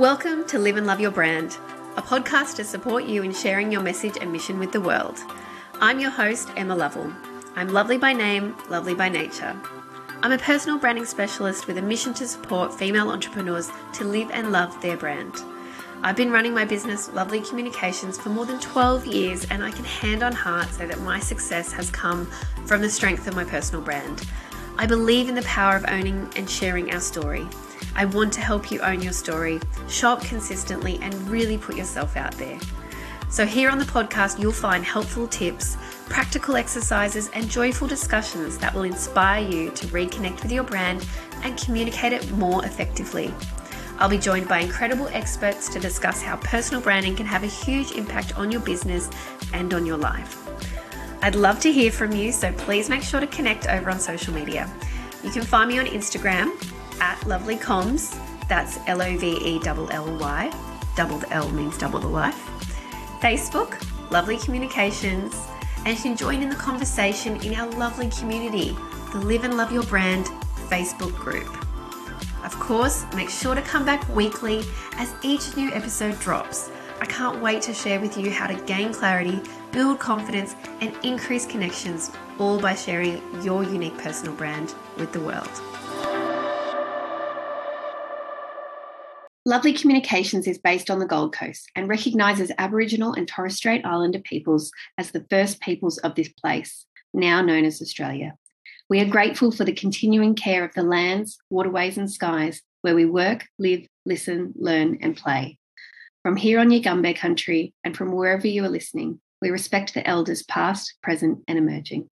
Welcome to Live and Love Your Brand, a podcast to support you in sharing your message and mission with the world. I'm your host, Emma Lovell. I'm lovely by name, lovely by nature. I'm a personal branding specialist with a mission to support female entrepreneurs to live and love their brand. I've been running my business, Lovely Communications, for more than 12 years, and I can hand on heart say that my success has come from the strength of my personal brand. I believe in the power of owning and sharing our story. I want to help you own your story, show up consistently, and really put yourself out there. So here on the podcast, you'll find helpful tips, practical exercises, and joyful discussions that will inspire you to reconnect with your brand and communicate it more effectively. I'll be joined by incredible experts to discuss how personal branding can have a huge impact on your business and on your life. I'd love to hear from you, so please make sure to connect over on social media. You can find me on Instagram at lovelycoms, that's L-O-V-E-L-L-Y, double L means double the life, Facebook, Lovely Communications, and you can join in the conversation in our lovely community, the Live and Love Your Brand Facebook group. Of course, make sure to come back weekly as each new episode drops. I can't wait to share with you how to gain clarity, build confidence, and increase connections, all by sharing your unique personal brand with the world. Lovely Communications is based on the Gold Coast and recognises Aboriginal and Torres Strait Islander peoples as the first peoples of this place, now known as Australia. We are grateful for the continuing care of the lands, waterways and skies where we work, live, listen, learn and play. From here on Yugambeh country and from wherever you are listening, we respect the elders past, present and emerging.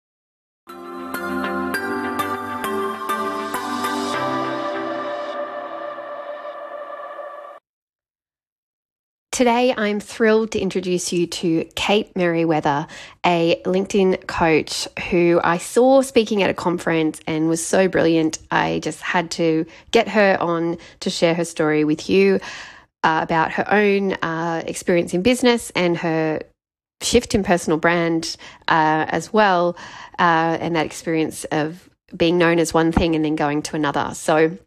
Today, I'm thrilled to introduce you to Kate Merriweather, a LinkedIn coach who I saw speaking at a conference and was so brilliant. I just had to get her on to share her story with you about her own experience in business and her shift in personal brand as well, and that experience of being known as one thing and then going to another. So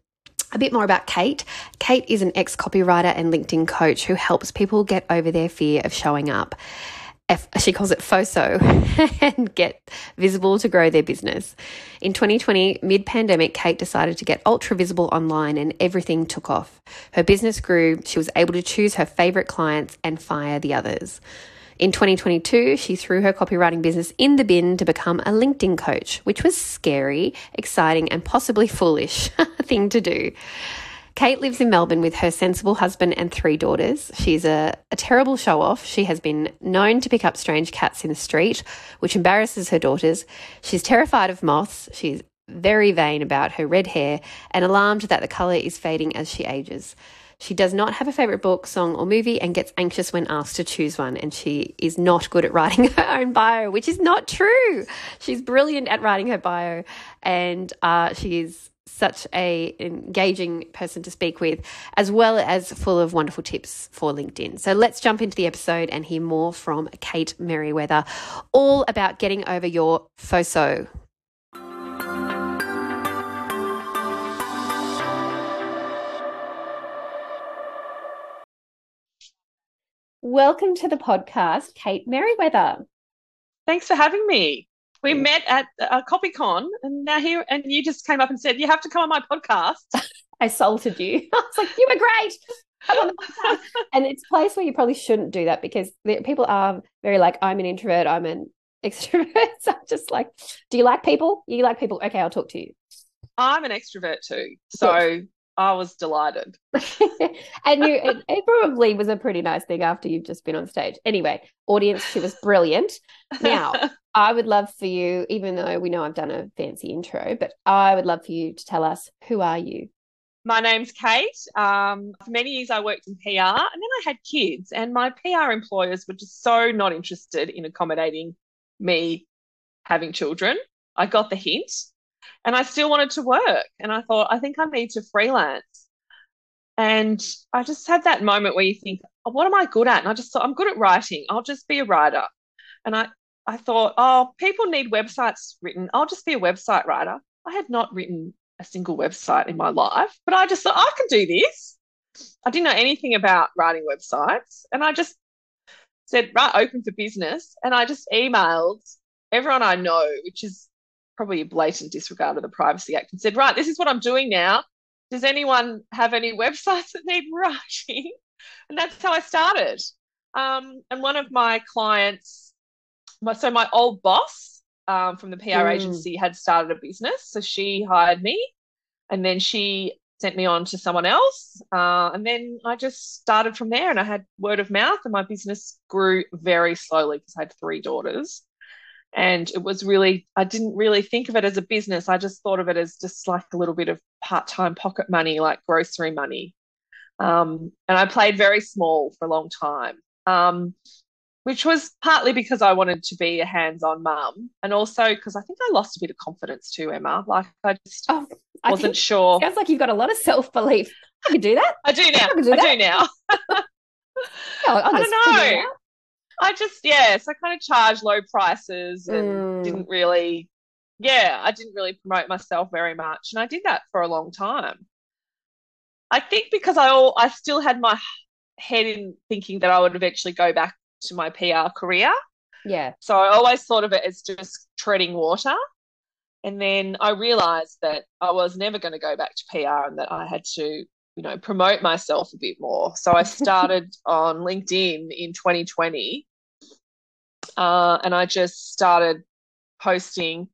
a bit more about Kate. Kate is an ex-copywriter and LinkedIn coach who helps people get over their fear of showing up. She calls it FOSO and get visible to grow their business. In 2020, mid-pandemic, Kate decided to get ultra visible online and everything took off. Her business grew. She was able to choose her favorite clients and fire the others. In 2022, she threw her copywriting business in the bin to become a LinkedIn coach, which was scary, exciting, and possibly foolish thing to do. Kate lives in Melbourne with her sensible husband and three daughters. She's a terrible show-off. She has been known to pick up strange cats in the street, which embarrasses her daughters. She's terrified of moths. She's very vain about her red hair and alarmed that the colour is fading as she ages. She does not have a favourite book, song or movie and gets anxious when asked to choose one, and she is not good at writing her own bio, which is not true. She's brilliant at writing her bio, and she is such an engaging person to speak with, as well as full of wonderful tips for LinkedIn. So let's jump into the episode and hear more from Kate Merriweather, all about getting over your FOSO. Welcome to the podcast, Kate Merriweather. Thanks for having me. We met at CopyCon, and now here, and you just came up and said, you have to come on my podcast. I salted you. I was like, you were great. Come on the podcast. And it's a place where you probably shouldn't do that because people are very like, I'm an introvert, I'm an extrovert. So I'm just like, do you like people? You like people? Okay, I'll talk to you. I'm an extrovert too. So yes. I was delighted. And it probably was a pretty nice thing after you've just been on stage. Anyway, audience, she was brilliant. Now, I would love for you, even though we know I've done a fancy intro, but I would love for you to tell us, who are you? My name's Kate. For many years I worked in PR and then I had kids, and my PR employers were just so not interested in accommodating me having children. I got the hint. And I still wanted to work. And I thought, I think I need to freelance. And I just had that moment where you think, oh, what am I good at? And I just thought, I'm good at writing. I'll just be a writer. And I thought, oh, people need websites written. I'll just be a website writer. I had not written a single website in my life, but I just thought, I can do this. I didn't know anything about writing websites, and I just said, right, open for business. And I just emailed everyone I know, which is probably a blatant disregard of the Privacy Act, and said, right, this is what I'm doing now. Does anyone have any websites that need writing? And that's how I started. And one of my clients, my old boss from the PR agency had started a business. So she hired me, and then she sent me on to someone else. And then I just started from there, and I had word of mouth, and my business grew very slowly because I had three daughters. And it was really, I didn't really think of it as a business. I just thought of it as just like a little bit of part-time pocket money, like grocery money. And I played very small for a long time, which was partly because I wanted to be a hands-on mum, and also because I think I lost a bit of confidence too, Emma. Like I just wasn't sure. Sounds like you've got a lot of self-belief. I could do that. I do now. I do now. I don't know. So I kind of charged low prices and didn't really promote myself very much. And I did that for a long time. I think because I still had my head in thinking that I would eventually go back to my PR career. Yeah. So I always thought of it as just treading water. And then I realised that I was never going to go back to PR, and that I had to, you know, promote myself a bit more. So I started on LinkedIn in 2020, and I just started posting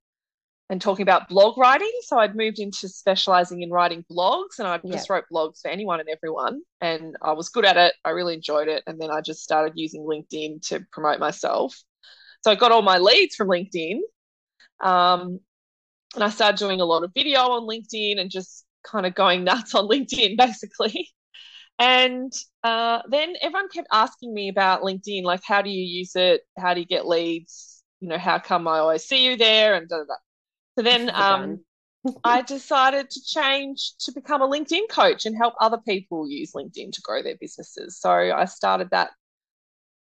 and talking about blog writing. So I'd moved into specialising in writing blogs, and I just wrote blogs for anyone and everyone, and I was good at it. I really enjoyed it. And then I just started using LinkedIn to promote myself. So I got all my leads from LinkedIn, and I started doing a lot of video on LinkedIn and just kind of going nuts on LinkedIn basically. And then everyone kept asking me about LinkedIn, like, how do you use it? How do you get leads? You know, how come I always see you there? And da, da, da. So then I decided to change to become a LinkedIn coach and help other people use LinkedIn to grow their businesses. So I started that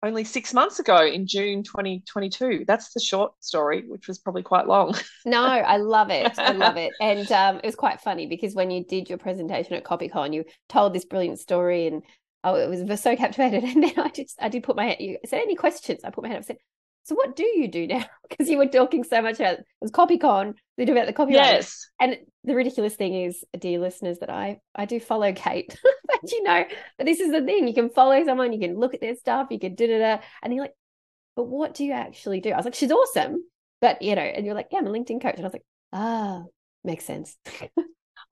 only 6 months ago in June 2022. That's the short story, which was probably quite long. No, I love it. I love it. And it was quite funny because when you did your presentation at CopyCon, you told this brilliant story, and I was so captivated. And then I did put my hand, you said, any questions? I put my hand up and said, so what do you do now? Because you were talking so much about, it was CopyCon, they do about the copyright. Yes. And the ridiculous thing is, dear listeners, that I do follow Kate. But you know, but this is the thing. You can follow someone, you can look at their stuff, you can da-da-da. And you're like, but what do you actually do? I was like, she's awesome. But, you know, and you're like, yeah, I'm a LinkedIn coach. And I was like, makes sense.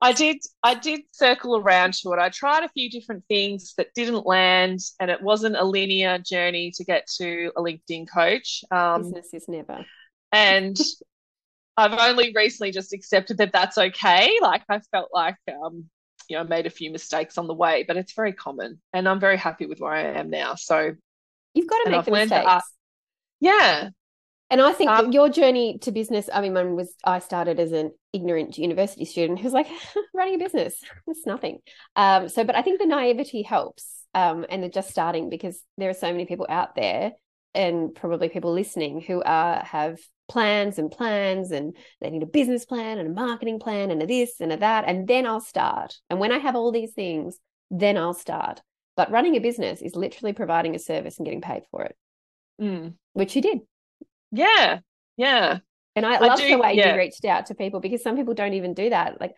I did circle around to it. I tried a few different things that didn't land, and it wasn't a linear journey to get to a LinkedIn coach. Business is never. And I've only recently just accepted that that's okay. Like I felt like, you know, I made a few mistakes on the way, but it's very common, and I'm very happy with where I am now. So you've got to make the mistakes. Yeah. And I think your journey to business, I mean, mine was, I started as an ignorant university student who's like, running a business, it's nothing. But I think the naivety helps, and the just starting, because there are so many people out there, and probably people listening, who have plans and they need a business plan and a marketing plan and a this and a that. And then I'll start. And when I have all these things, then I'll start. But running a business is literally providing a service and getting paid for it, which you did. Yeah. Yeah. And I love the way you reached out to people, because some people don't even do that. Like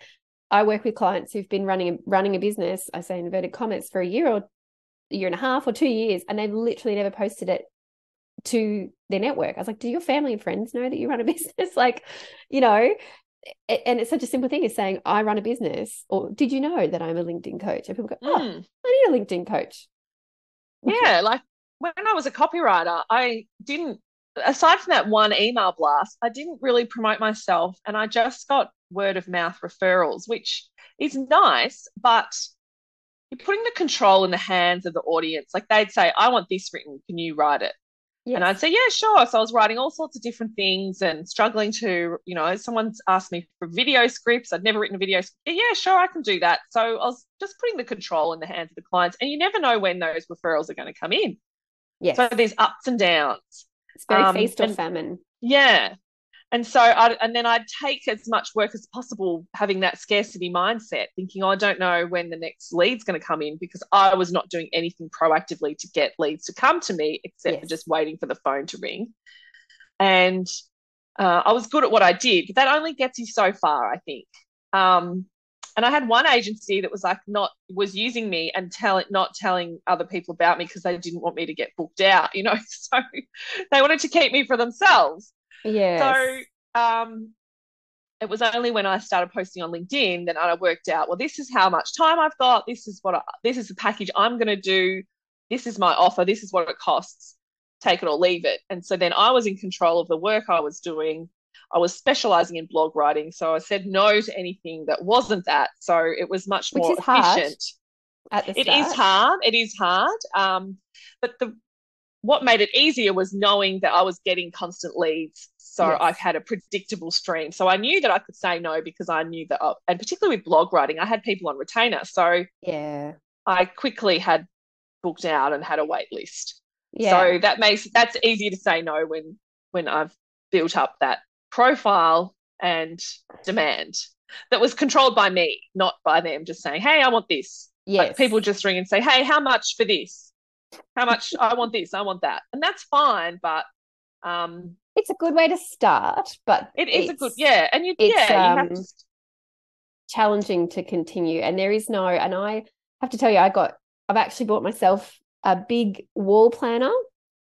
I work with clients who've been running a business, I say inverted commas, for a year and a half or 2 years, and they've literally never posted it to their network. I was like, do your family and friends know that you run a business? Like, you know, and it's such a simple thing as saying, I run a business, or did you know that I'm a LinkedIn coach? And people go, I need a LinkedIn coach. Yeah. Like when I was a copywriter, aside from that one email blast, I didn't really promote myself, and I just got word of mouth referrals, which is nice, but you're putting the control in the hands of the audience. Like they'd say, I want this written. Can you write it? Yes. And I'd say, yeah, sure. So I was writing all sorts of different things and struggling to, you know, someone's asked me for video scripts. I'd never written a video script. Yeah, sure, I can do that. So I was just putting the control in the hands of the clients, and you never know when those referrals are going to come in. Yes. So there's ups and downs. It's very feast or famine. Yeah. And so, and then I'd take as much work as possible, having that scarcity mindset, thinking, oh, I don't know when the next lead's going to come in, because I was not doing anything proactively to get leads to come to me, except for just waiting for the phone to ring. And I was good at what I did, but that only gets you so far, I think. And I had one agency that was like using me and not telling other people about me because they didn't want me to get booked out, you know, so they wanted to keep me for themselves. Yeah. So it was only when I started posting on LinkedIn that I worked out, well, this is how much time I've got. This is the package I'm going to do. This is my offer. This is what it costs. Take it or leave it. And so then I was in control of the work I was doing. I was specializing in blog writing, so I said no to anything that wasn't that. So it was much more efficient. At the start. It is hard. But what made it easier was knowing that I was getting constant leads. So I've had a predictable stream. So I knew that I could say no because I knew that, and particularly with blog writing, I had people on retainer. So I quickly had booked out and had a wait list. Yeah. So that's easier to say no when I've built up that profile and demand that was controlled by me, not by them just saying, hey, I want this. Yes. Like people just ring and say, hey, how much for this? How much? I want this, I want that. And that's fine, but it's a good way to start, but you have to... challenging to continue. And there is and I have to tell you, I've actually bought myself a big wall planner,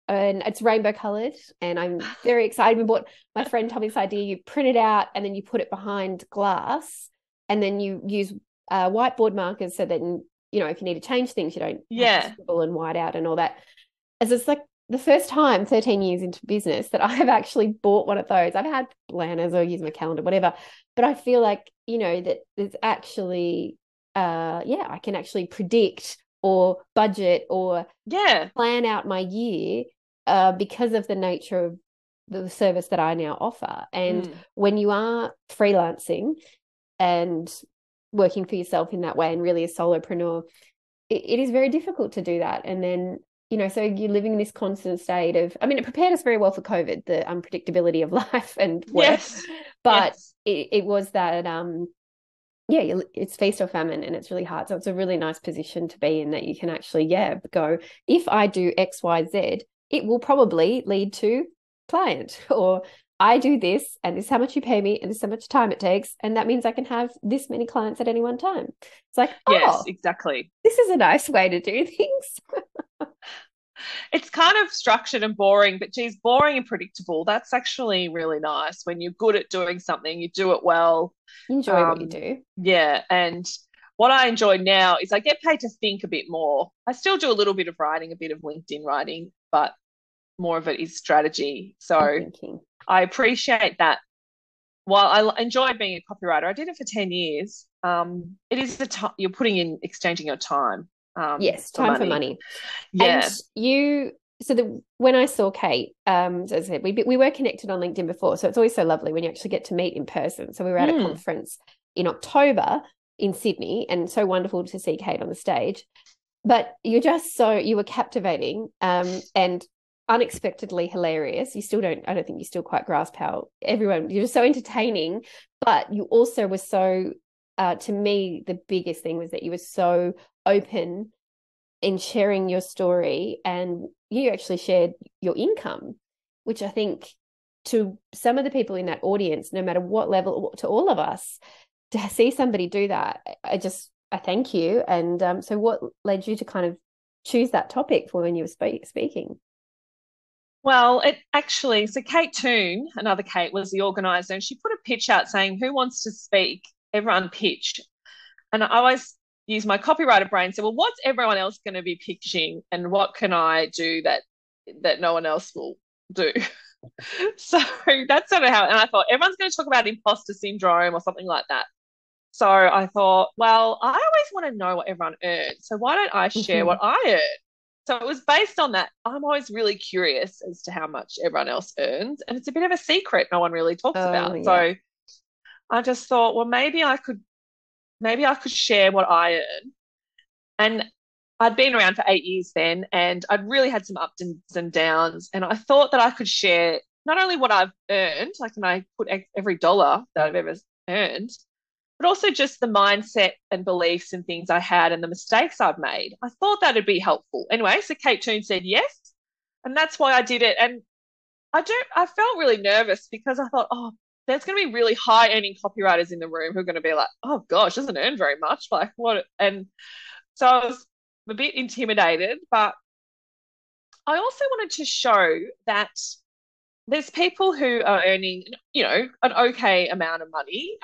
and it's rainbow coloured, and I'm very excited. My friend told me this idea. You print it out and then you put it behind glass, and then you use whiteboard markers so that, you know, if you need to change things, you don't have to scribble and white out and all that. As it's like the first time 13 years into business that I have actually bought one of those. I've had planners or used my calendar, whatever, but I feel like, you know, that there's actually, I can actually predict or budget or plan out my year because of the nature of the service that I now offer. And when you are freelancing and working for yourself in that way and really a solopreneur, it is very difficult to do that. And then, you know, so you're living in this constant state of, I mean, it prepared us very well for COVID, the unpredictability of life and work. Yes. But it was that, it's feast or famine, and it's really hard. So it's a really nice position to be in that you can actually, go, if I do X, Y, Z, it will probably lead to client, or I do this and this is how much you pay me and this is how much time it takes, and that means I can have this many clients at any one time. It's like, yes, exactly. This is a nice way to do things. It's kind of structured and boring, but geez, boring and predictable. That's actually really nice when you're good at doing something, you do it well. Enjoy what you do. Yeah. And what I enjoy now is I get paid to think a bit more. I still do a little bit of writing, a bit of LinkedIn writing, but more of it is strategy. So I appreciate that. While I enjoy being a copywriter, I did it for 10 years. It is the time you're putting in, exchanging your time. Time for money. Yeah. And when I saw Kate, as I said, we were connected on LinkedIn before, so it's always so lovely when you actually get to meet in person. So we were at a conference in October in Sydney, and so wonderful to see Kate on the stage. But you were captivating and unexpectedly hilarious. I don't think you still quite grasp how you're so entertaining, but you also were so, to me, the biggest thing was that you were so open in sharing your story, and you actually shared your income, which I think to some of the people in that audience, no matter what level, to all of us, to see somebody do that, I thank you. And so what led you to kind of choose that topic for when you were speaking? Well, Kate Toon, another Kate, was the organiser, and she put a pitch out saying, who wants to speak? Everyone pitched. And I always use my copywriter brain and say, well, what's everyone else going to be pitching, and what can I do that no one else will do? So that's sort of how, and I thought everyone's going to talk about imposter syndrome or something like that. So I thought, well, I always want to know what everyone earns, so why don't I share what I earn? So it was based on that. I'm always really curious as to how much everyone else earns, and it's a bit of a secret no one really talks about. Yeah. So I just thought, well, maybe I could share what I earn. And I'd been around for 8 years then, and I'd really had some ups and downs, and I thought that I could share not only what I've earned, like, and I put every dollar that I've ever earned, but also just the mindset and beliefs and things I had and the mistakes I've made. I thought that would be helpful. Anyway, so Kate Toon said yes, and that's why I did it. And I felt really nervous because I thought, oh, there's going to be really high-earning copywriters in the room who are going to be like, oh, gosh, doesn't earn very much. Like, what? And so I was a bit intimidated, but I also wanted to show that there's people who are earning, you know, an okay amount of money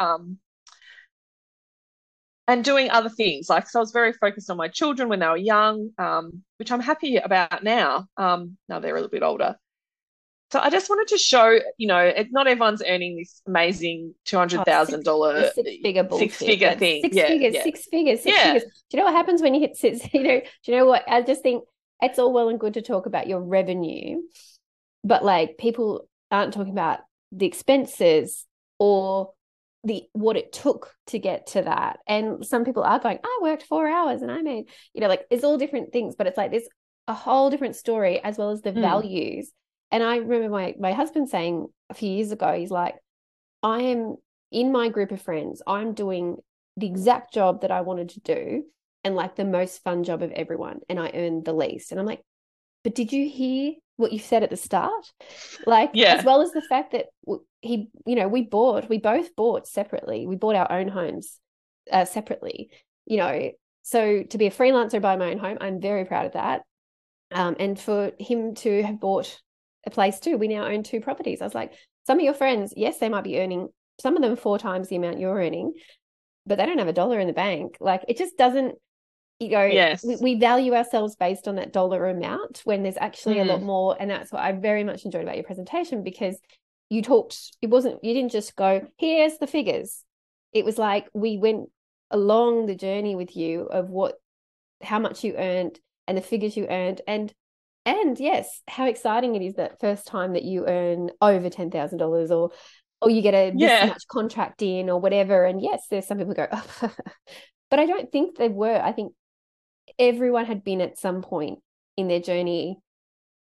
and doing other things. Like, so I was very focused on my children when they were young, which I'm happy about now. Now they're a little bit older. So I just wanted to show, you know, not everyone's earning this amazing $200,000 six-figure thing. Six figures. Do you know what happens when you hit six? You know, do you know what? I just think it's all well and good to talk about your revenue, but like people aren't talking about the expenses or what it took to get to that. And some people are going, I worked 4 hours and I made, you know, like it's all different things, but it's like there's a whole different story as well as the values. And I remember my husband saying a few years ago, he's like, I am in my group of friends, I'm doing the exact job that I wanted to do and like the most fun job of everyone. And I earned the least. And I'm like, but did you hear what you said at the start? Like, yeah. As well as the fact that he, you know, we both bought separately. We bought our own homes separately, you know, so to be a freelancer and buy my own home, I'm very proud of that. And for him to have bought a place too. We now own two properties. I was like, some of your friends, yes, they might be earning, some of them 4 times the amount you're earning, but they don't have $1 in the bank. Like it just doesn't, you know, yes. we value ourselves based on that dollar amount when there's actually a lot more. And that's what I very much enjoyed about your presentation, because you talked, you didn't just go, here's the figures. It was like, we went along the journey with you of how much you earned and the figures you earned. And yes, how exciting it is that first time that you earn over $10,000 or you get a this much contract in or whatever. And yes, there's some people who go, oh. But I don't think they were. I think everyone had been at some point in their journey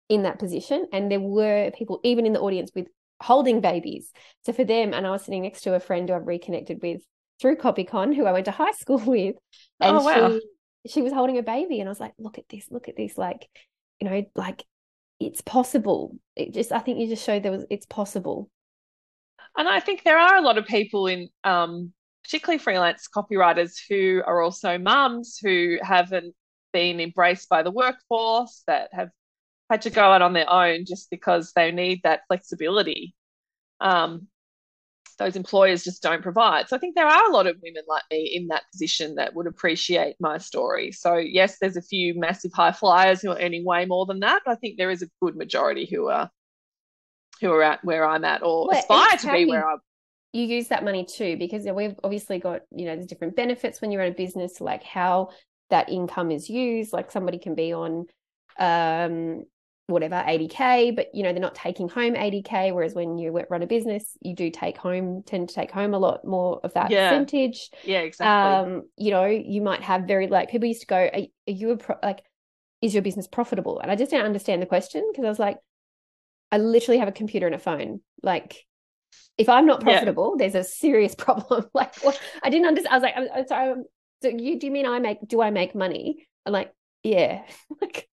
in that position. And there were people even in the audience with holding babies. So for them, and I was sitting next to a friend who I've reconnected with through CopyCon, who I went to high school with. And she was holding a baby. And I was like, look at this. Like, you know, like it's possible. I think you just showed it's possible. And I think there are a lot of people in, particularly freelance copywriters who are also mums who haven't been embraced by the workforce, that have had to go out on their own just because they need that flexibility. Those employers just don't provide. So I think there are a lot of women like me in that position that would appreciate my story. So yes, there's a few massive high flyers who are earning way more than that, but I think there is a good majority who are at where I'm at or aspire to be where I'm. You use that money too, because we've obviously got, you know, there's different benefits when you run a business, like how that income is used. Like somebody can be on whatever, 80K, but, you know, they're not taking home 80K, whereas when you run a business, you do tend to take home a lot more of that percentage. Yeah, exactly. You know, you might have very, like, people used to go, is your business profitable? And I just didn't understand the question, because I was like, I literally have a computer and a phone. Like, if I'm not profitable, there's a serious problem. Like, what? I didn't understand. I was like, I'm sorry, do I make money? I'm like, yeah. Like,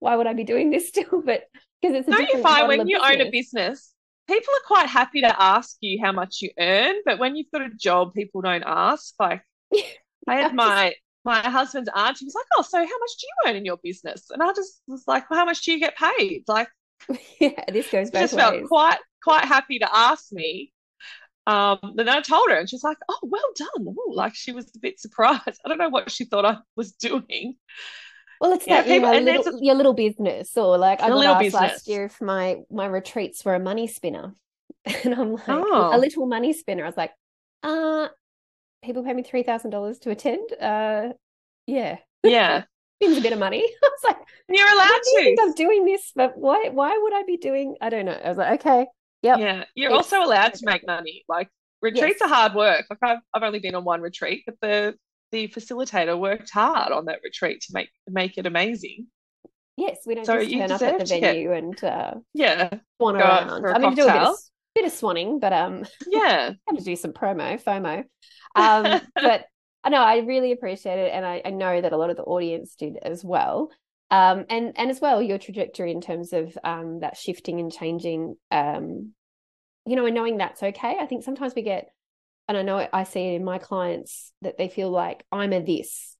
why would I be doing this still? But because it's don't you find when you own a business, people are quite happy to ask you how much you earn, but when you've got a job, people don't ask. Like I had my husband's aunt, she was like, "Oh, so how much do you earn in your business?" And I just was like, "Well, how much do you get paid?" Like, yeah, this goes both ways. She just felt quite happy to ask me. Then I told her, and she's like, "Oh, well done." Ooh, like she was a bit surprised. I don't know what she thought I was doing. Well, it's that, people, you know, your little business, or like I got asked last year if my retreats were a money spinner, and I'm like, a little money spinner. I was like, people pay me $3,000 to attend. Yeah, seems a bit of money. I was like, you're allowed to think I'm doing this, but why would I be doing? I don't know. I was like, okay, yep. Yeah, you're also allowed to make money. Like retreats are hard work. Like I've only been on one retreat, but the facilitator worked hard on that retreat to make it amazing. Yes, we don't just turn up at the venue and swan around. I mean, we do a bit of swanning, but yeah, got to do some promo, FOMO. But I know I really appreciate it, and I know that a lot of the audience did as well. And as well, your trajectory in terms of that shifting and changing, and knowing that's okay. I think sometimes we get, and I know I see it in my clients, that they feel like I'm a this,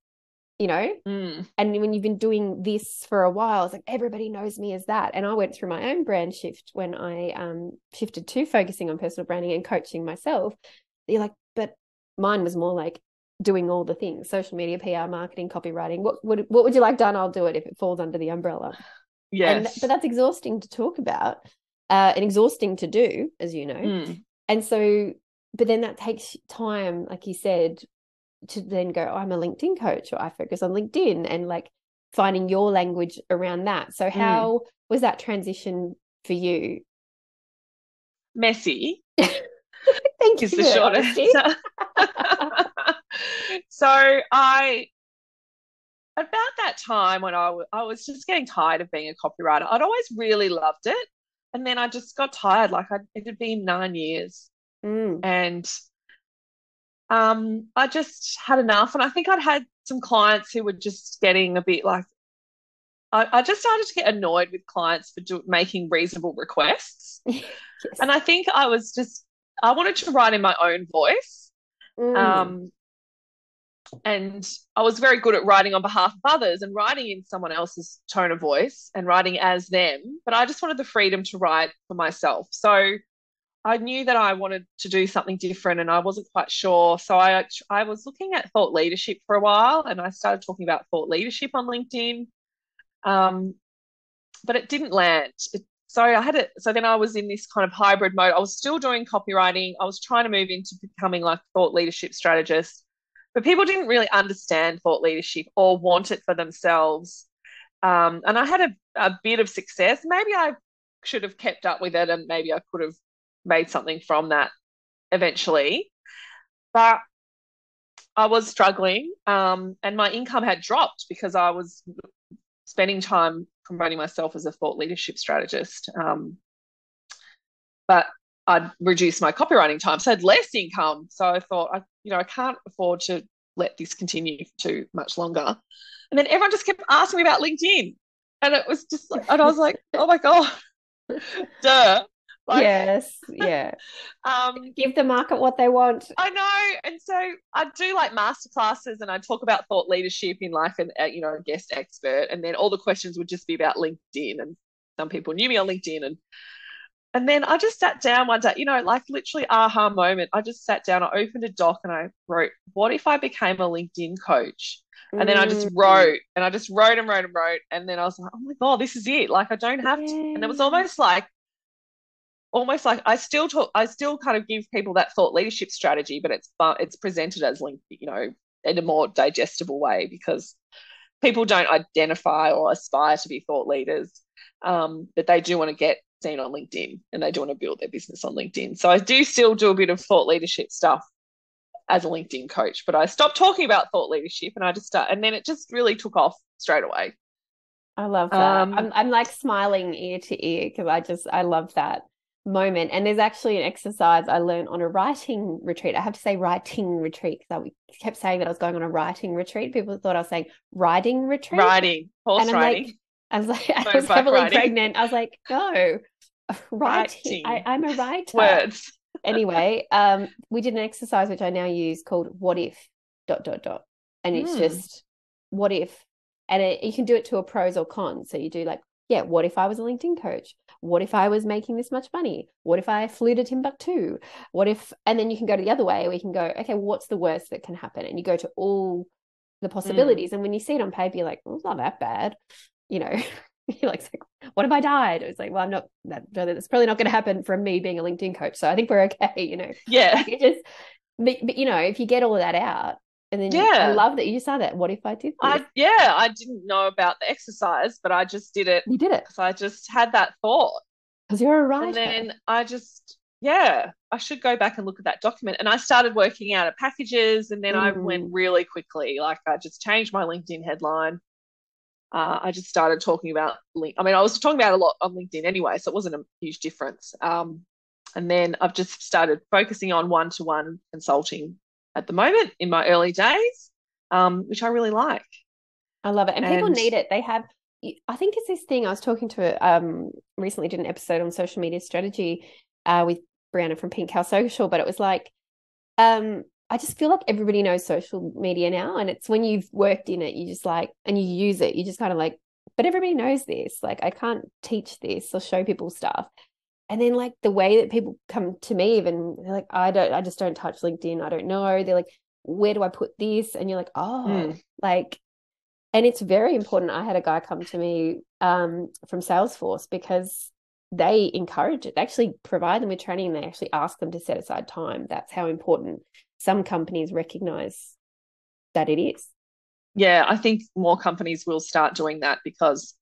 and when you've been doing this for a while, it's like everybody knows me as that. And I went through my own brand shift when I shifted to focusing on personal branding and coaching myself. You're like, but mine was more like doing all the things: social media, PR, marketing, copywriting. What would you like done? I'll do it if it falls under the umbrella. Yes. But that's exhausting to talk about and exhausting to do, as you know. And so, but then that takes time, like you said, to then go, oh, I'm a LinkedIn coach, or I focus on LinkedIn, and like finding your language around that. So how was that transition for you? Messy. Thank you. Is the short answer. So about that time when I was just getting tired of being a copywriter. I'd always really loved it, and then I just got tired. Like it had been 9 years, and I just had enough. And I think I'd had some clients who were just getting a bit like, I just started to get annoyed with clients for making reasonable requests. Yes. And I think I wanted to write in my own voice. And I was very good at writing on behalf of others and writing in someone else's tone of voice and writing as them, but I just wanted the freedom to write for myself. So I knew that I wanted to do something different, and I wasn't quite sure. So I was looking at thought leadership for a while, and I started talking about thought leadership on LinkedIn, but it didn't land. So then I was in this kind of hybrid mode. I was still doing copywriting. I was trying to move into becoming like a thought leadership strategist, but people didn't really understand thought leadership or want it for themselves. And I had a bit of success. Maybe I should have kept up with it, and maybe I could have made something from that eventually. But I was struggling, and my income had dropped because I was spending time promoting myself as a thought leadership strategist, but I'd reduced my copywriting time, so I had less income. So I thought, I can't afford to let this continue too much longer. And then everyone just kept asking me about LinkedIn, and it was just like, and I was like, oh my god, duh. Like, yes, yeah. Give the market what they want. I know. And so I do like masterclasses, and I talk about thought leadership in like a guest expert, and then all the questions would just be about LinkedIn, and some people knew me on LinkedIn, and then I just sat down one day, like literally aha moment. I just sat down, I opened a doc, and I wrote, what if I became a LinkedIn coach? And then I just wrote, and I just wrote and wrote and wrote, and then I was like, oh my god, this is it. Like I don't have to. And it was almost like I still kind of give people that thought leadership strategy, but it's presented as LinkedIn, in a more digestible way, because people don't identify or aspire to be thought leaders, but they do want to get seen on LinkedIn, and they do want to build their business on LinkedIn. So I do still do a bit of thought leadership stuff as a LinkedIn coach, but I stopped talking about thought leadership, and I just start, and then it just really took off straight away. I love that. I'm like smiling ear to ear because I love that moment. And there's actually an exercise I learned on a writing retreat. I have to say writing retreat because I kept saying that I was going on a writing retreat. People thought I was saying riding retreat. Riding, horse riding. Like, I was heavily riding. Pregnant. I was like, no, writing. I'm a writer. Words. Anyway, we did an exercise which I now use called what if ... And it's just what if, and you can do it to a pros or cons. So you do like, yeah, what if I was a LinkedIn coach? What if I was making this much money? What if I flew to Timbuktu? What if, and then you can go to the other way, we can go, okay, what's the worst that can happen? And you go to all the possibilities. And when you see it on paper, you're like, well, it's not that bad. You're like, what if I died? It's like, well, I'm not, that's probably not going to happen from me being a LinkedIn coach. So I think we're okay, Yeah. Like but if you get all of that out, and then I love that you just said that. What if I did this? I didn't know about the exercise, but I just did it. You did it. So I just had that thought. Because you're a writer. And then I just, I should go back and look at that document. And I started working out of packages, and then I went really quickly. Like I just changed my LinkedIn headline. I just started talking about LinkedIn. I mean, I was talking about it a lot on LinkedIn anyway, so it wasn't a huge difference. And then I've just started focusing on one-to-one consulting at the moment in my early days, which I really like. I love it. And people need it. They have, I think it's this thing I was talking to, recently did an episode on social media strategy with Brianna from Pink House Social, but it was like, I just feel like everybody knows social media now, and it's when you've worked in it, you just like, and you use it, you just kind of like, but everybody knows this. Like, I can't teach this or show people stuff. And then like the way that people come to me, even they're like, I just don't touch LinkedIn. I don't know. They're like, where do I put this? And you're like, like, and it's very important. I had a guy come to me from Salesforce because they encourage it. They actually provide them with training, and they actually ask them to set aside time. That's how important some companies recognize that it is. Yeah, I think more companies will start doing that because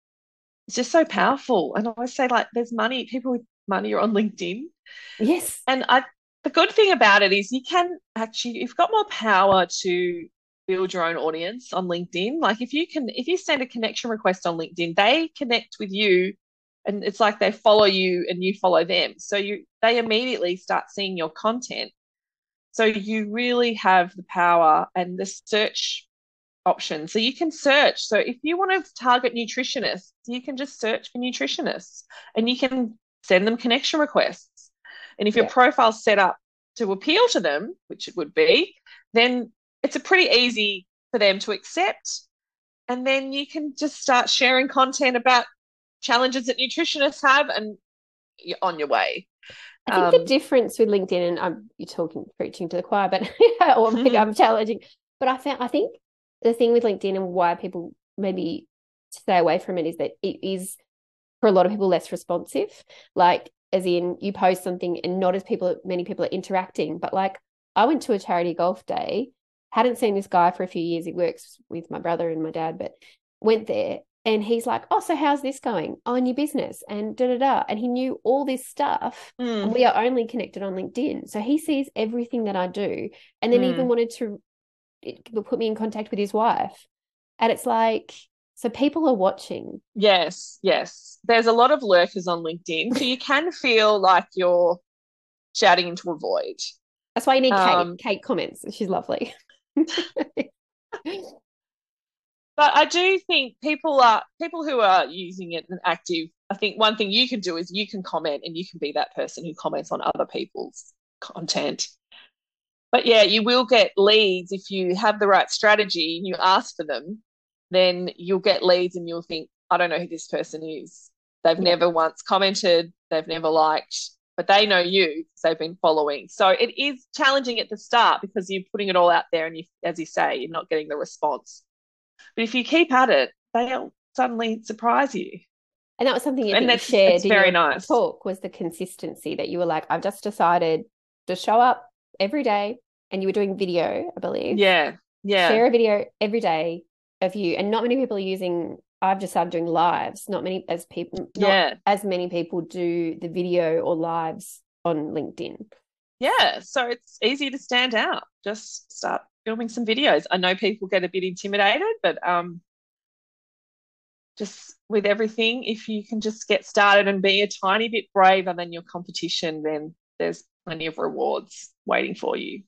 it's just so powerful. And I always say, like, there's money, people with money are on LinkedIn. Yes. And the good thing about it is you can actually, you've got more power to build your own audience on LinkedIn. Like if you send a connection request on LinkedIn, they connect with you, and it's like they follow you and you follow them. So they immediately start seeing your content. So you really have the power and the search option. So you can search. So if you want to target nutritionists, you can just search for nutritionists and you can send them connection requests. And if your profile's set up to appeal to them, which it would be, then it's a pretty easy for them to accept. And then you can just start sharing content about challenges that nutritionists have, and you're on your way. I think the difference with LinkedIn, and you're talking, preaching to the choir, but or maybe I'm challenging, but I think the thing with LinkedIn and why people maybe stay away from it is that it is, for a lot of people, less responsive. Like, as in, you post something and not as many people are interacting. But like, I went to a charity golf day, hadn't seen this guy for a few years. He works with my brother and my dad, but went there. And he's like, oh, so how's this going? Oh, and your business, and da-da-da. And he knew all this stuff. Mm. And we are only connected on LinkedIn. So he sees everything that I do. And then even wanted to put me in contact with his wife. And it's like, so people are watching. Yes, yes. There's a lot of lurkers on LinkedIn. So you can feel like you're shouting into a void. That's why you need Kate. Kate comments. She's lovely. But I do think people who are using it and active, I think one thing you can do is you can comment, and you can be that person who comments on other people's content. But yeah, you will get leads if you have the right strategy and you ask for them, then you'll get leads and you'll think, I don't know who this person is. They've never once commented, they've never liked, but they know you because they've been following. So it is challenging at the start because you're putting it all out there and you, as you say, you're not getting the response. But if you keep at it, they'll suddenly surprise you. And that was something you shared in your talk, was the consistency, that you were like, I've just decided to show up every day. And you were doing video, I believe. Yeah, yeah. Share a video every day of you. And not many people are using, I've just started doing lives. Not as many people do the video or lives on LinkedIn. Yeah, so it's easy to stand out. Just start filming some videos. I know people get a bit intimidated, but just with everything, if you can just get started and be a tiny bit braver than your competition, then there's plenty of rewards waiting for you.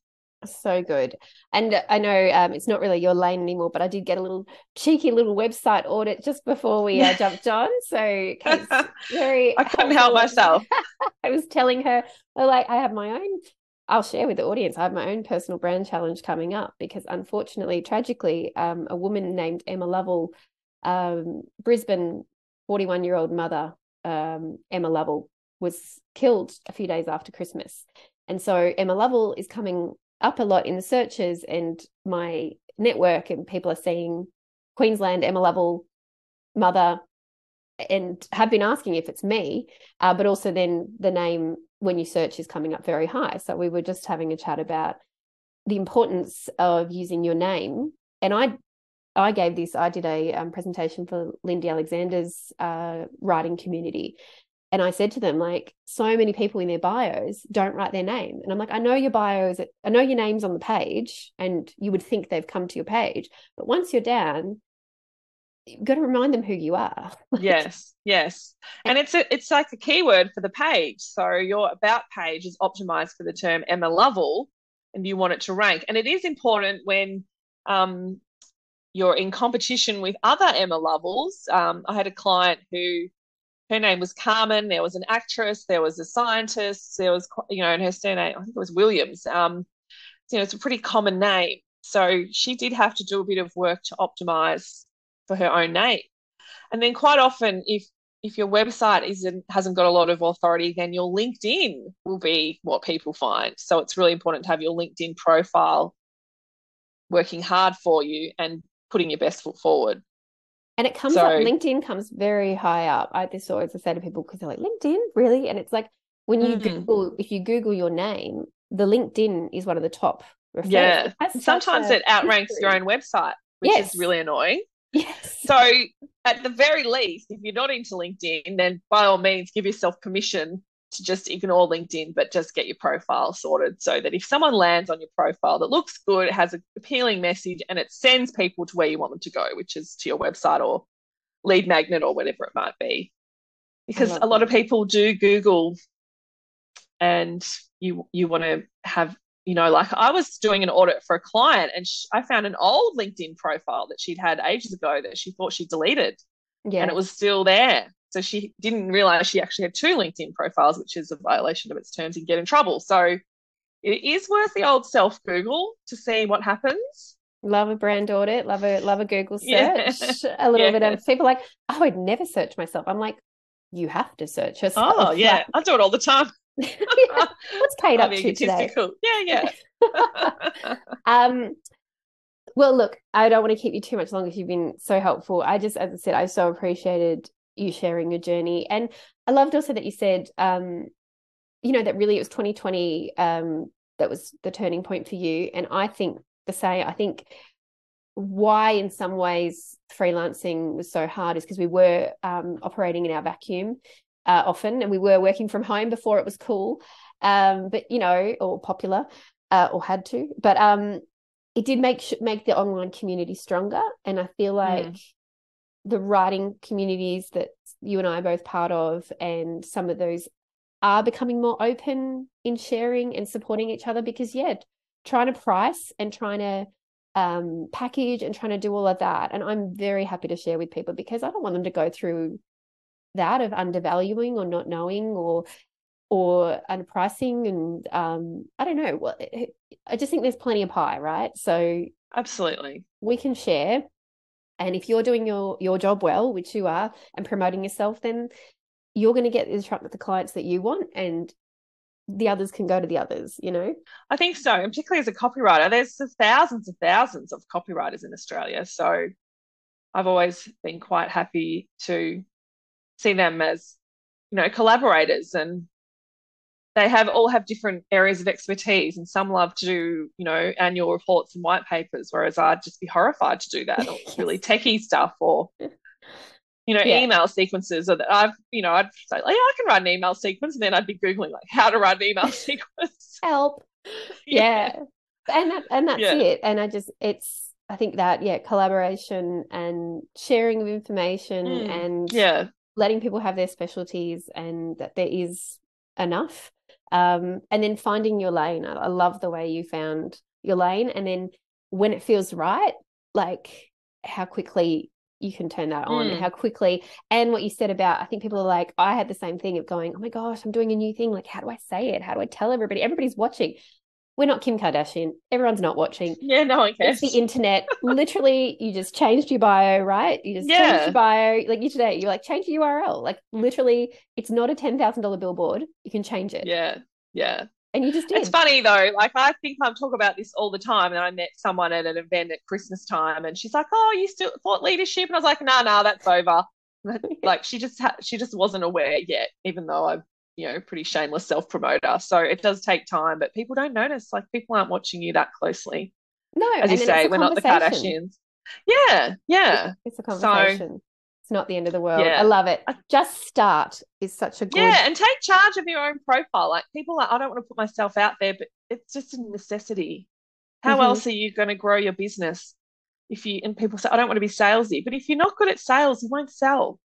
So good. And I know it's not really your lane anymore, but I did get a little cheeky little website audit just before we jumped on. So Kate's very I couldn't help myself. I was telling her, like, I'll share with the audience, I have my own personal brand challenge coming up because, unfortunately, tragically, a woman named Emma Lovell, Brisbane 41-year-old mother, Emma Lovell, was killed a few days after Christmas. And so Emma Lovell is coming up a lot in the searches, and my network, and people are seeing Queensland, Emma Lovell, mother, and have been asking if it's me, but also then the name when you search is coming up very high. So we were just having a chat about the importance of using your name. And I did a presentation for Lindy Alexander's writing community. And I said to them, like, so many people in their bios don't write their name. And I'm like, I know your name's on the page and you would think they've come to your page. But once you're down, you've got to remind them who you are. Yes. And it's like a keyword for the page. So your about page is optimized for the term Emma Lovell, and you want it to rank. And it is important when you're in competition with other Emma Lovells. I had a client who, her name was Carmen. There was an actress. There was a scientist. There was, and her surname, I think it was Williams. It's a pretty common name. So she did have to do a bit of work to optimize for her own name. And then quite often, if your website hasn't got a lot of authority, then your LinkedIn will be what people find. So it's really important to have your LinkedIn profile working hard for you and putting your best foot forward. And it comes up, LinkedIn comes very high up. I just always say to people, because they're like, LinkedIn, really? And it's like, when you Google, if you Google your name, the LinkedIn is one of the top referrals. Yeah. Sometimes it outranks your own website, which is really annoying. Yes. So at the very least, if you're not into LinkedIn, then by all means, give yourself permission to just ignore LinkedIn, but just get your profile sorted so that if someone lands on your profile that looks good, it has an appealing message, and it sends people to where you want them to go, which is to your website or lead magnet or whatever it might be. Because a lot of people do Google, and you want to have, like I was doing an audit for a client, and I found an old LinkedIn profile that she'd had ages ago that she thought she deleted, and it was still there. So she didn't realize she actually had two LinkedIn profiles, which is a violation of its terms and get in trouble. So it is worth the old self Google to see what happens. Love a brand audit, love a Google search. A little bit of people like, I would never search myself. I'm like, you have to search yourself. Oh yeah, like, I do it all the time. What's Kate up to today? Yeah. Well, look, I don't want to keep you too much longer. You've been so helpful. I just, as I said, I so appreciated you sharing your journey, and I loved also that you said, that really it was 2020 that was the turning point for you. And I think the same. I think why, in some ways, freelancing was so hard is because we were operating in our vacuum. Often, and we were working from home before it was cool, but or popular, or had to. But it did make the online community stronger, and I feel like the writing communities that you and I are both part of, and some of those are becoming more open in sharing and supporting each other. Because trying to price and trying to package and trying to do all of that, and I'm very happy to share with people because I don't want them to go through that of undervaluing or not knowing or underpricing, and I don't know. Well, I just think there's plenty of pie, right? So absolutely, we can share. And if you're doing your job well, which you are, and promoting yourself, then you're going to get the clients that you want, and the others can go to the others. I think so. And particularly as a copywriter, there's thousands and thousands of copywriters in Australia. So I've always been quite happy to see them as collaborators, and they all have different areas of expertise, and some love to do annual reports and white papers, whereas I'd just be horrified to do that, or really techie stuff, or email sequences, or that I'd say, I can write an email sequence, and then I'd be Googling how to write an email sequence. Help. And that's it. And I think collaboration and sharing of information and letting people have their specialties, and that there is enough. And then finding your lane. I love the way you found your lane. And then when it feels right, how quickly you can turn that on, how quickly. And what you said about, I think people are I had the same thing of going, oh my gosh, I'm doing a new thing. How do I say it? How do I tell everybody? Everybody's watching. We're not Kim Kardashian. Everyone's not watching. Yeah, no one cares. It's the internet. Literally, you just changed your bio, right? You just changed your bio. Change the URL. Literally, it's not a $10,000 billboard. You can change it. Yeah. And you just did. It's funny, though. I think I talk about this all the time. And I met someone at an event at Christmas time, and she's like, oh, you still thought leadership? And I was like, no, that's over. She just wasn't aware yet, even though I've pretty shameless self-promoter. So it does take time, but people don't notice. People aren't watching you that closely. No, as you say, we're not the Kardashians. Yeah. It's a conversation. So, it's not the end of the world. Yeah. I love it. Just start is such a good. Yeah, and take charge of your own profile. People I don't want to put myself out there, but it's just a necessity. How else are you going to grow your business and people say, I don't want to be salesy, but if you're not good at sales, you won't sell.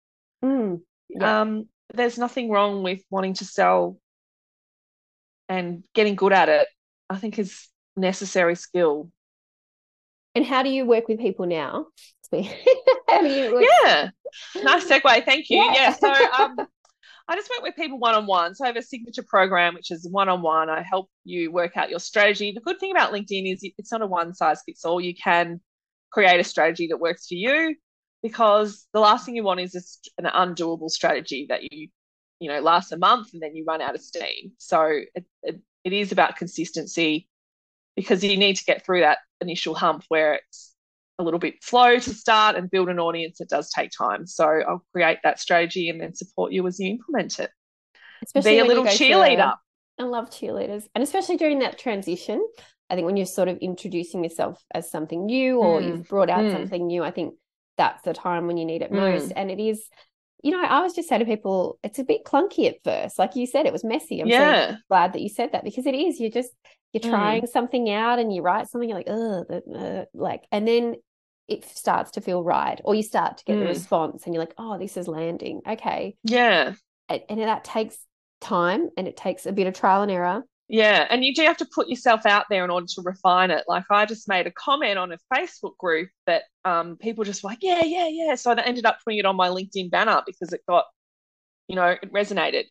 Yeah. There's nothing wrong with wanting to sell, and getting good at it, I think, is a necessary skill. And how do you work with people now? Yeah, nice segue. Thank you. Yeah. So I just work with people one-on-one. So I have a signature program, which is one-on-one. I help you work out your strategy. The good thing about LinkedIn is it's not a one-size-fits-all. You can create a strategy that works for you, because the last thing you want is an undoable strategy that you know, lasts a month and then you run out of steam. So it is about consistency, because you need to get through that initial hump where it's a little bit slow to start and build an audience. It does take time. So I'll create that strategy and then support you as you implement it. Especially be a little cheerleader. I love cheerleaders. And especially during that transition, I think when you're sort of introducing yourself as something new, or you've brought out something new, I think that's the time when you need it most. And it is, you know, I always just say to people, it's a bit clunky at first. Like you said, it was messy. I'm so glad that you said that, because it is, you're trying something out and you write something, you're like, and then it starts to feel right, or you start to get the response and you're like, oh, this is landing. Okay. Yeah. And that takes time, and it takes a bit of trial and error. Yeah. And you do have to put yourself out there in order to refine it. Like, I just made a comment on a Facebook group that people just were like, yeah. So I ended up putting it on my LinkedIn banner because it got, you know, it resonated.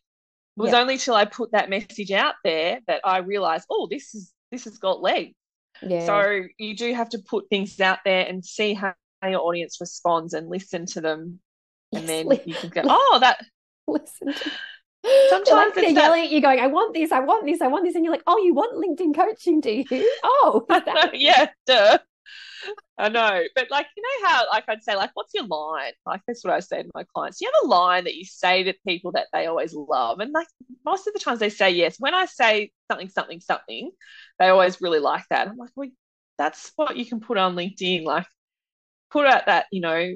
It was only till I put that message out there that I realised, oh, this has got legs. Yeah. So you do have to put things out there and see how your audience responds, and listen to them, and then you can go, oh, that. Listen to sometimes they're yelling at you, going, I want this, and you're like, oh, you want LinkedIn coaching, do you? Oh, yeah, duh. I know, but like, you know how, like, I'd say, like, what's your line? Like, that's what I say to my clients. Do you have a line that you say to people that they always love? And like, most of the times they say yes. When I say something, they always really like that. I'm like, well, that's what you can put on LinkedIn. Like, put out that, you know,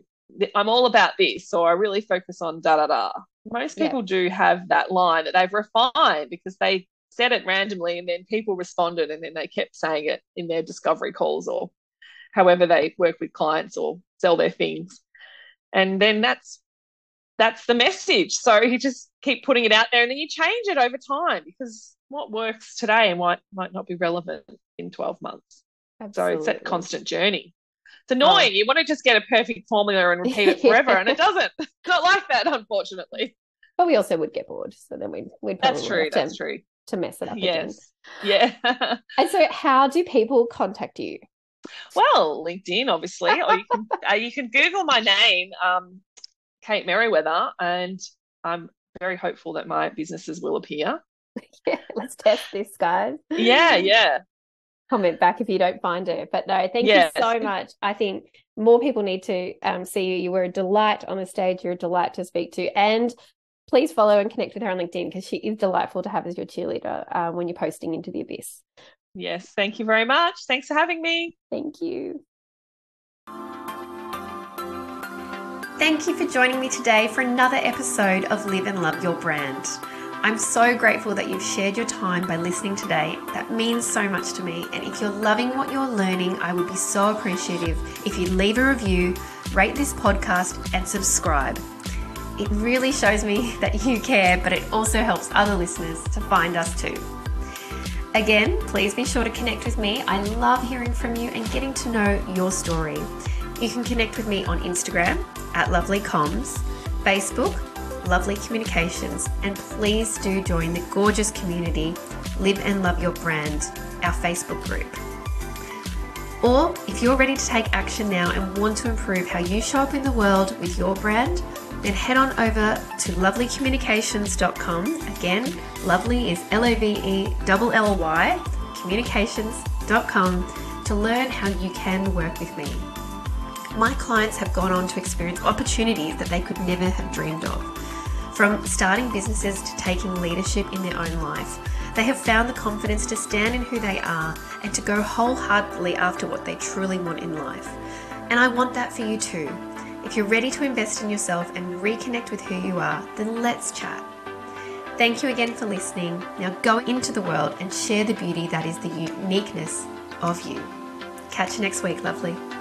I'm all about this, or I really focus on da da da. Most people do have that line that they've refined, because they said it randomly and then people responded, and then they kept saying it in their discovery calls, or however they work with clients or sell their things. And then that's the message. So you just keep putting it out there, and then you change it over time, because what works today might not be relevant in 12 months. Absolutely. So it's a constant journey. It's annoying. You want to just get a perfect formula and repeat it forever, and it doesn't. It's not like that, unfortunately. But we also would get bored, so then we'd probably to mess it up again. Yeah. And so how do people contact you? Well, LinkedIn, obviously, or you can Google my name, Kate Merriweather, and I'm very hopeful that my businesses will appear. Yeah, let's test this, guys. Yeah. Comment back if you don't find it. But no, thank you so much. I think more people need to see you. You were a delight on the stage. You're a delight to speak to. And please follow and connect with her on LinkedIn, because she is delightful to have as your cheerleader when you're posting into the abyss. Yes, thank you very much. Thanks for having me. Thank you. Thank you for joining me today for another episode of Live and Love Your Brand. I'm so grateful that you've shared your time by listening today. That means so much to me. And if you're loving what you're learning, I would be so appreciative if you'd leave a review, rate this podcast, and subscribe. It really shows me that you care, but it also helps other listeners to find us too. Again, please be sure to connect with me. I love hearing from you and getting to know your story. You can connect with me on Instagram @lovelycoms, Facebook, Lovely Communications, and please do join the gorgeous community Live and Love Your Brand, our Facebook group. Or if you're ready to take action now and want to improve how you show up in the world with your brand, then head on over to lovelycommunications.com. Again, lovely is LOVELLY, communications.com, to learn how you can work with me. My clients have gone on to experience opportunities that they could never have dreamed of. From starting businesses to taking leadership in their own life, they have found the confidence to stand in who they are and to go wholeheartedly after what they truly want in life. And I want that for you too. If you're ready to invest in yourself and reconnect with who you are, then let's chat. Thank you again for listening. Now go into the world and share the beauty that is the uniqueness of you. Catch you next week, lovely.